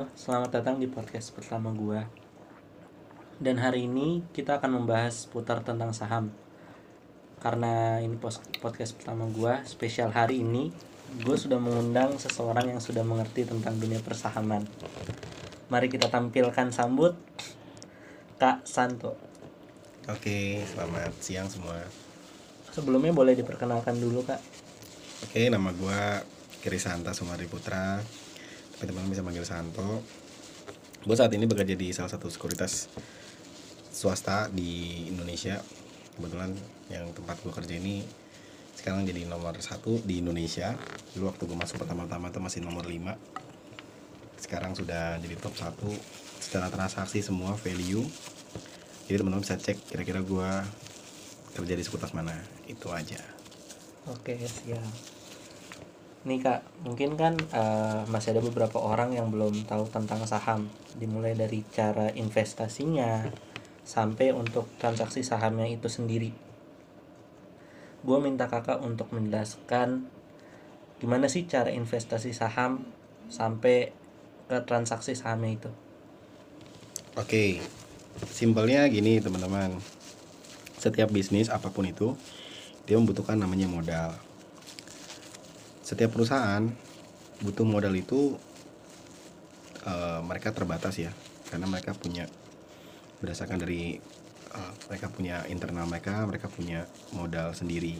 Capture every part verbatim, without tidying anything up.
Halo, selamat datang di podcast pertama gua. Dan hari ini kita akan membahas putar tentang saham. Karena ini podcast pertama gua, spesial hari ini gua sudah mengundang seseorang yang sudah mengerti tentang dunia persahaman. Mari kita tampilkan sambut Kak Santo. Oke, selamat siang semua. Sebelumnya boleh diperkenalkan dulu, Kak. Oke, nama gua Kirisanta Sumari Putra. Teman-teman bisa manggil Santo. Gue saat ini bekerja di salah satu sekuritas swasta di Indonesia. Kebetulan yang tempat gue kerja ini sekarang jadi nomor satu di Indonesia. Dulu waktu gue masuk pertama-tama itu masih nomor lima. Sekarang sudah jadi top satu secara transaksi semua value. Jadi teman-teman bisa cek kira-kira gue kerja di sekuritas mana. Itu aja. Oke, siap. Nih Kak, mungkin kan uh, masih ada beberapa orang yang belum tahu tentang saham, dimulai dari cara investasinya sampai untuk transaksi sahamnya itu sendiri. Gue minta Kakak untuk menjelaskan gimana sih cara investasi saham sampai ke transaksi sahamnya itu. Oke, simpelnya gini teman-teman. Setiap bisnis apapun itu, dia membutuhkan namanya modal. Setiap perusahaan butuh modal itu e, mereka terbatas ya, karena mereka punya berdasarkan dari e, mereka punya internal mereka, mereka punya modal sendiri.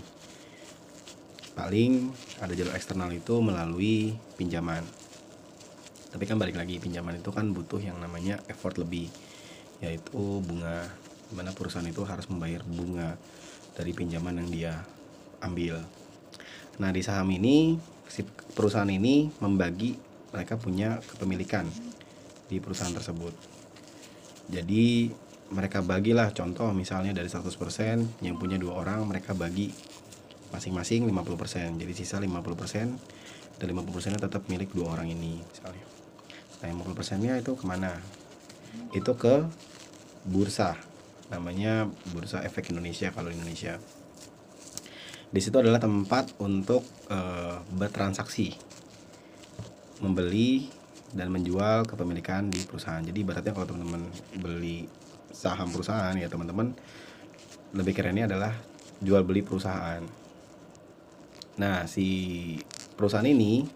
Paling ada jalur eksternal itu melalui pinjaman. Tapi kan balik lagi, pinjaman itu kan butuh yang namanya effort lebih, yaitu bunga, dimana perusahaan itu harus membayar bunga dari pinjaman yang dia ambil. Nah di saham ini, si perusahaan ini membagi, mereka punya kepemilikan di perusahaan tersebut. Jadi mereka bagilah, contoh misalnya dari seratus persen yang punya dua orang, mereka bagi masing-masing lima puluh persen. Jadi sisa lima puluh persen, dan lima puluh persen tetap milik dua orang ini misalnya. Nah lima puluh persen nya itu kemana? Itu ke bursa, namanya Bursa Efek Indonesia kalau di Indonesia. Di situ adalah tempat untuk e, bertransaksi, membeli dan menjual kepemilikan di perusahaan. Jadi ibaratnya kalau teman-teman beli saham perusahaan ya teman-teman, lebih kerennya adalah jual beli perusahaan. Nah si perusahaan ini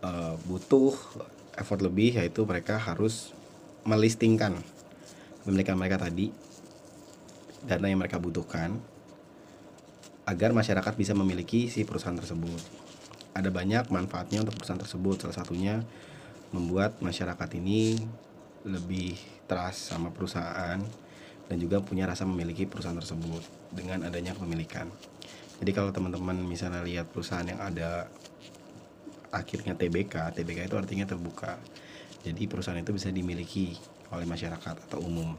e, butuh effort lebih, yaitu mereka harus melistingkan kepemilikan mereka tadi, dana yang mereka butuhkan, agar masyarakat bisa memiliki si perusahaan tersebut. Ada banyak manfaatnya untuk perusahaan tersebut. Salah satunya membuat masyarakat ini lebih trust sama perusahaan dan juga punya rasa memiliki perusahaan tersebut dengan adanya kepemilikan. Jadi kalau teman-teman misalnya lihat perusahaan yang ada akhirnya T B K, T B K itu artinya terbuka. Jadi perusahaan itu bisa dimiliki oleh masyarakat atau umum.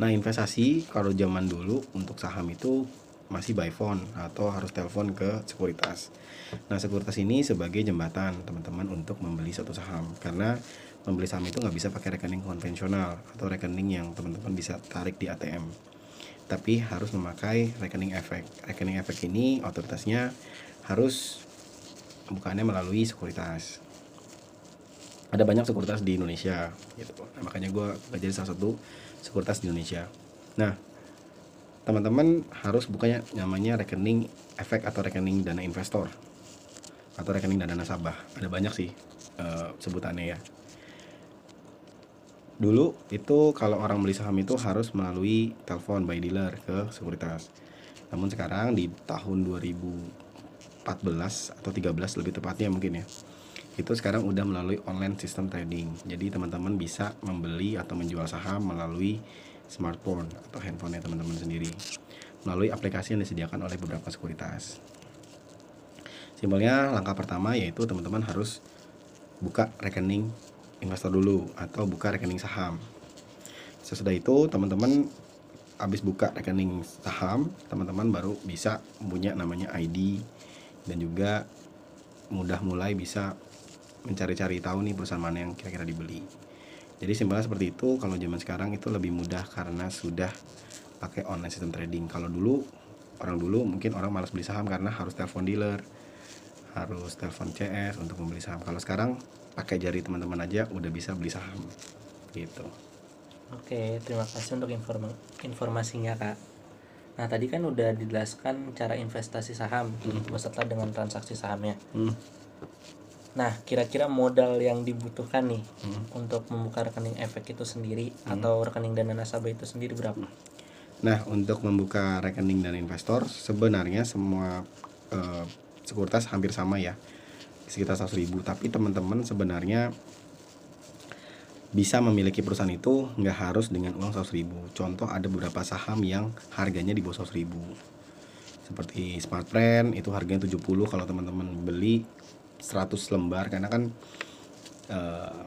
Nah, investasi kalau zaman dulu untuk saham itu masih by phone atau harus telepon ke sekuritas. Nah sekuritas ini sebagai jembatan teman-teman untuk membeli suatu saham, karena membeli saham itu nggak bisa pakai rekening konvensional atau rekening yang teman-teman bisa tarik di A T M, tapi harus memakai rekening efek. Rekening efek ini otoritasnya harus bukannya melalui sekuritas. Ada banyak sekuritas di Indonesia gitu. Nah, makanya gue jadi salah satu sekuritas di Indonesia. Nah teman-teman harus bukanya namanya rekening efek atau rekening dana investor atau rekening dana nasabah. Ada banyak sih e, sebutannya ya. Dulu itu kalau orang beli saham itu harus melalui telepon by dealer ke sekuritas. Namun sekarang di tahun dua ribu empat belas atau tiga belas lebih tepatnya mungkin ya, itu sekarang udah melalui online sistem trading. Jadi teman-teman bisa membeli atau menjual saham melalui smartphone atau handphonenya teman-teman sendiri melalui aplikasi yang disediakan oleh beberapa sekuritas. Simpelnya langkah pertama yaitu teman-teman harus buka rekening investor dulu atau buka rekening saham. Sesudah itu teman-teman habis buka rekening saham, teman-teman baru bisa punya namanya I D dan juga mudah mulai bisa mencari-cari tahu nih perusahaan mana yang kira-kira dibeli. Jadi simpelnya seperti itu. Kalau zaman sekarang itu lebih mudah karena sudah pakai online sistem trading. Kalau dulu, orang dulu mungkin orang malas beli saham karena harus telepon dealer, harus telepon C S untuk membeli saham. Kalau sekarang pakai jari teman-teman aja udah bisa beli saham gitu. Oke, terima kasih untuk inform informasinya Kak. Nah tadi kan udah dijelaskan cara investasi saham hmm. beserta dengan transaksi sahamnya. hmm. Nah kira-kira modal yang dibutuhkan nih hmm. untuk membuka rekening efek itu sendiri hmm. atau rekening dana nasabah itu sendiri berapa? Nah untuk membuka rekening dana investor sebenarnya semua eh, sekuritas hampir sama ya, sekitar seratus ribu, tapi teman-teman sebenarnya bisa memiliki perusahaan itu nggak harus dengan uang seratus ribu. Contoh ada beberapa saham yang harganya di bawah seratus ribu, seperti Smartfren itu harganya tujuh puluh kalau teman-teman beli seratus lembar, karena kan uh,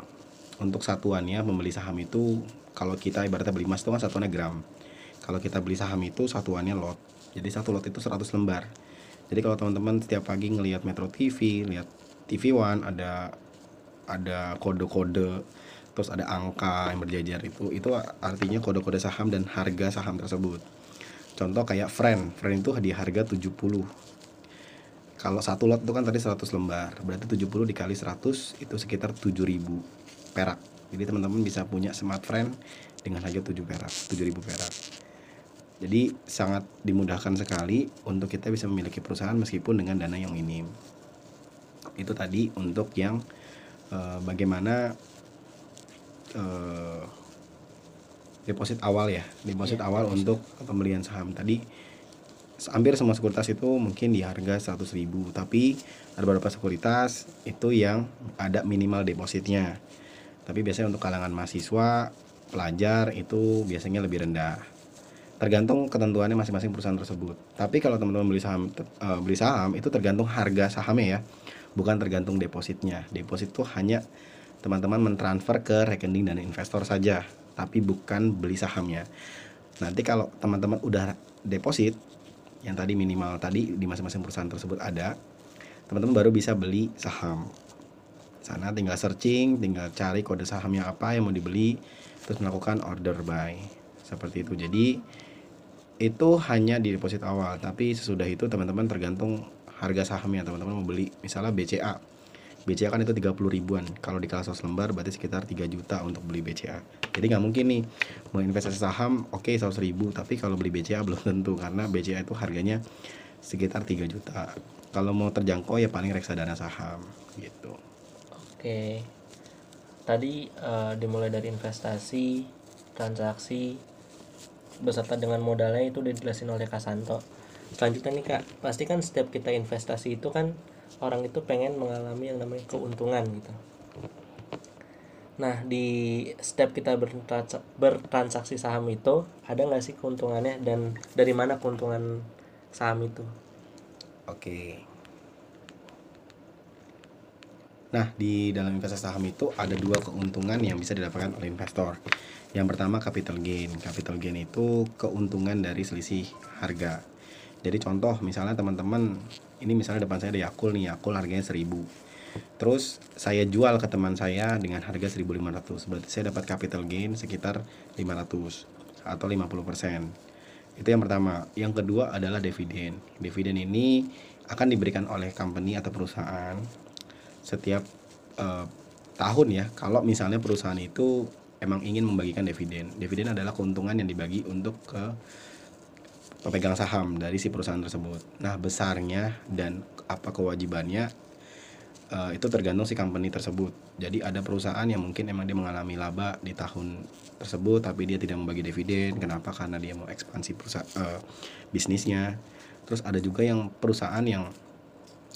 untuk satuannya membeli saham itu kalau kita ibaratnya beli emas itu kan satuannya gram, kalau kita beli saham itu satuannya lot, jadi satu lot itu seratus lembar. Jadi kalau teman-teman setiap pagi ngelihat Metro T V, lihat T V One ada ada kode-kode, terus ada angka yang berjajar, itu itu artinya kode-kode saham dan harga saham tersebut. Contoh kayak Fren, Fren itu di harga tujuh puluh. Kalau satu lot itu kan tadi seratus lembar, berarti tujuh puluh dikali seratus itu sekitar tujuh ribu perak. Jadi teman-teman bisa punya Smartfren dengan harga tujuh perak, tujuh ribu perak. Jadi sangat dimudahkan sekali untuk kita bisa memiliki perusahaan meskipun dengan dana yang minim. Itu tadi untuk yang eh, bagaimana Uh, deposit awal ya, deposit ya, awal ya, untuk pembelian saham. Tadi hampir semua sekuritas itu mungkin di harga seratus ribu, tapi ada beberapa sekuritas itu yang ada minimal depositnya. Tapi biasanya untuk kalangan mahasiswa, pelajar itu biasanya lebih rendah. Tergantung ketentuannya masing-masing perusahaan tersebut. Tapi kalau teman-teman beli saham uh, beli saham itu tergantung harga sahamnya ya, bukan tergantung depositnya. Deposit itu hanya teman-teman mentransfer ke rekening dana investor saja, tapi bukan beli sahamnya. Nanti kalau teman-teman udah deposit yang tadi minimal tadi di masing-masing perusahaan tersebut ada, teman-teman baru bisa beli saham. Sana tinggal searching, tinggal cari kode sahamnya apa yang mau dibeli, terus melakukan order buy seperti itu. Jadi itu hanya di deposit awal, tapi sesudah itu teman-teman tergantung harga sahamnya teman-teman mau beli. Misalnya B C A, B C A kan itu tiga puluh ribuan, kalau dikali seratus lembar berarti sekitar tiga juta untuk beli B C A. Jadi nggak mungkin nih mau investasi saham oke okay, seratus ribu, tapi kalau beli B C A belum tentu, karena B C A itu harganya sekitar tiga juta. Kalau mau terjangkau ya paling reksadana saham gitu. Oke, tadi uh, dimulai dari investasi, transaksi beserta dengan modalnya itu dijelasin oleh Kak Santo. Selanjutnya nih Kak, pasti kan setiap kita investasi itu kan orang itu pengen mengalami yang namanya keuntungan gitu. Nah di setiap kita bertransaksi saham itu ada nggak sih keuntungannya, dan dari mana keuntungan saham itu? Oke. Nah di dalam investasi saham itu ada dua keuntungan yang bisa didapatkan oleh investor. Yang pertama capital gain. Capital gain itu keuntungan dari selisih harga. Jadi contoh misalnya teman-teman, ini misalnya depan saya ada Yakult nih, Yakult harganya seribu. Terus saya jual ke teman saya dengan harga seribu lima ratus. Berarti saya dapat capital gain sekitar lima ratus atau lima puluh persen. Itu yang pertama. Yang kedua adalah dividen. Dividen ini akan diberikan oleh company atau perusahaan setiap eh, tahun ya. Kalau misalnya perusahaan itu emang ingin membagikan dividen. Dividen adalah keuntungan yang dibagi untuk ke pemegang saham dari si perusahaan tersebut. Nah besarnya dan apa kewajibannya uh, itu tergantung si company tersebut. Jadi ada perusahaan yang mungkin emang dia mengalami laba di tahun tersebut, tapi dia tidak membagi dividen. Kenapa? Karena dia mau ekspansi perusahaan uh, bisnisnya. Terus ada juga yang perusahaan yang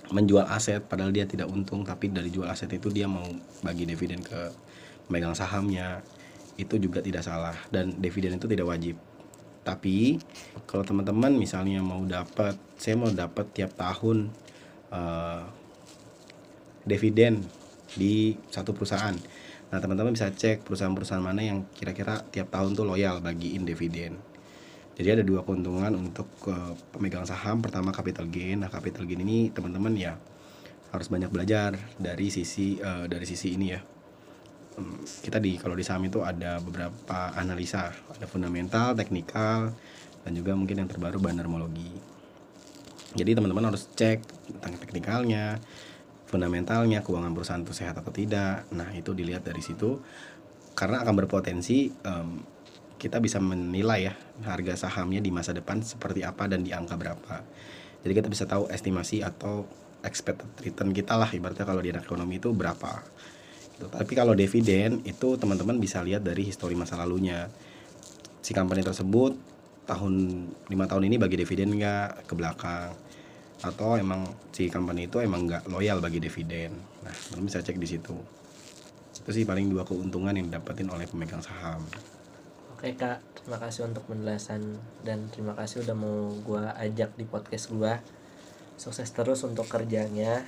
menjual aset padahal dia tidak untung, tapi dari jual aset itu dia mau bagi dividen ke pemegang sahamnya. Itu juga tidak salah, dan dividen itu tidak wajib. Tapi kalau teman-teman misalnya mau dapat, saya mau dapat tiap tahun uh, dividen di satu perusahaan. Nah teman-teman bisa cek perusahaan-perusahaan mana yang kira-kira tiap tahun tuh loyal bagiin dividen. Jadi ada dua keuntungan untuk uh, pemegang saham. Pertama capital gain. Nah capital gain ini teman-teman ya harus banyak belajar dari sisi uh, dari sisi ini ya. Kita di kalau di saham itu ada beberapa analisa, ada fundamental, teknikal, dan juga mungkin yang terbaru bandarmologi. Jadi teman-teman harus cek tentang teknikalnya, fundamentalnya keuangan perusahaan itu sehat atau tidak. Nah itu dilihat dari situ, karena akan berpotensi um, kita bisa menilai ya harga sahamnya di masa depan seperti apa dan di angka berapa. Jadi kita bisa tahu estimasi atau expected return kita lah, ibaratnya kalau di anak ekonomi itu berapa gitu. Tapi kalau dividen itu teman-teman bisa lihat dari histori masa lalunya si company tersebut, tahun lima tahun ini bagi dividen nggak ke belakang, atau emang si company itu emang nggak loyal bagi dividen. Nah, teman bisa cek di situ. Itu sih paling dua keuntungan yang didapatin oleh pemegang saham. Oke Kak, terima kasih untuk penjelasan dan terima kasih udah mau gua ajak di podcast gua. Sukses terus untuk kerjanya.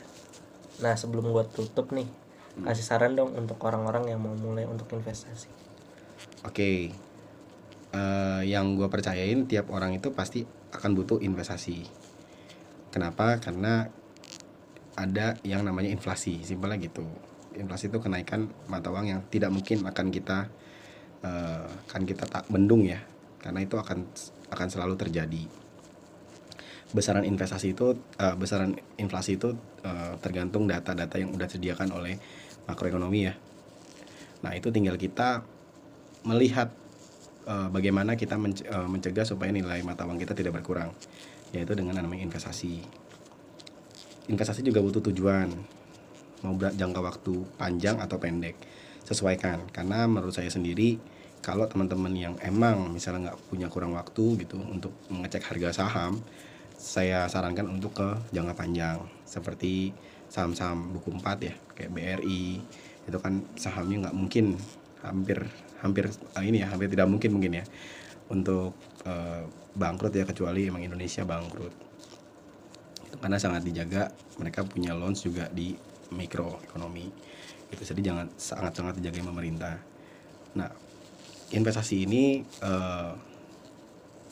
Nah, sebelum gua tutup nih, hmm. kasih saran dong untuk orang-orang yang mau mulai untuk investasi. Oke. Uh, yang gua percayain tiap orang itu pasti akan butuh investasi. Kenapa? Karena ada yang namanya inflasi, simpelnya gitu. Inflasi itu kenaikan mata uang yang tidak mungkin akan kita uh, akan kita tak bendung ya, karena itu akan akan selalu terjadi. Besaran investasi itu uh, besaran inflasi itu uh, tergantung data-data yang udah disediakan oleh makroekonomi ya. Nah itu tinggal kita melihat uh, bagaimana kita mencegah supaya nilai mata uang kita tidak berkurang, yaitu dengan namanya investasi. Investasi juga butuh tujuan, mau jangka waktu panjang atau pendek, sesuaikan. Karena menurut saya sendiri, kalau teman-teman yang emang misalnya nggak punya kurang waktu gitu untuk mengecek harga saham, saya sarankan untuk ke jangka panjang, seperti saham-saham buku empat ya, kayak B R I itu kan sahamnya nggak mungkin hampir hampir ini ya hampir tidak mungkin mungkin ya untuk uh, bangkrut ya, kecuali emang Indonesia bangkrut itu, karena sangat dijaga. Mereka punya loans juga di mikroekonomi itu, jadi jangan sangat-sangat dijaga pemerintah. Nah investasi ini uh,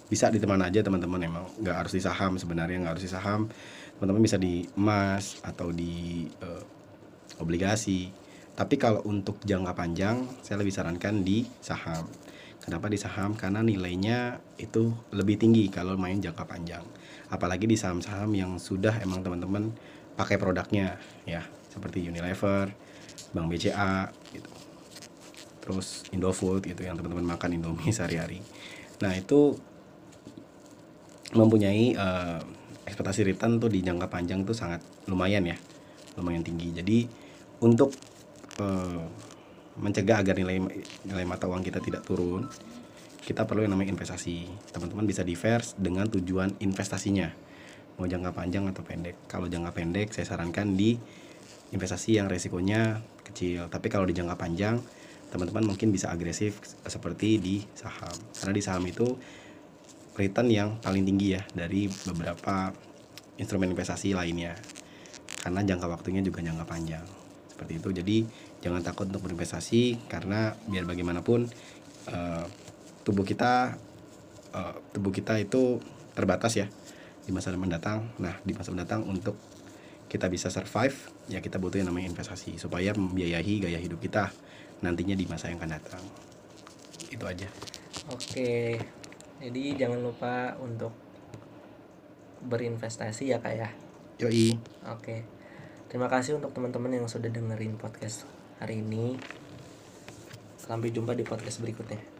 bisa di teman aja teman-teman, emang nggak harus di saham, sebenarnya nggak harus di saham. Teman-teman bisa di emas atau di uh, obligasi. Tapi kalau untuk jangka panjang saya lebih sarankan di saham. Kenapa di saham? Karena nilainya itu lebih tinggi kalau main jangka panjang. Apalagi di saham-saham yang sudah emang teman-teman pakai produknya ya, seperti Unilever, Bank B C A gitu. Terus Indofood gitu, yang teman-teman makan Indomie sehari-hari. Nah, itu mempunyai uh, ekspektasi return tuh di jangka panjang tuh sangat lumayan ya. Lumayan tinggi. Jadi untuk uh, mencegah agar nilai nilai mata uang kita tidak turun, kita perlu yang namanya investasi. Teman-teman bisa divers dengan tujuan investasinya, mau jangka panjang atau pendek. Kalau jangka pendek saya sarankan di investasi yang resikonya kecil. Tapi kalau di jangka panjang teman-teman mungkin bisa agresif seperti di saham, karena di saham itu return yang paling tinggi ya dari beberapa instrumen investasi lainnya, karena jangka waktunya juga jangka panjang seperti itu. Jadi jangan takut untuk berinvestasi, karena biar bagaimanapun uh, tubuh kita uh, tubuh kita itu terbatas ya di masa mendatang. Nah di masa mendatang untuk kita bisa survive ya, kita butuh yang namanya investasi supaya membiayai gaya hidup kita nantinya di masa yang akan datang. Itu aja. Oke, jadi jangan lupa untuk berinvestasi ya Kak ya. Yoi. Oke, terima kasih untuk teman-teman yang sudah dengerin podcast hari ini. Sampai jumpa di podcast berikutnya.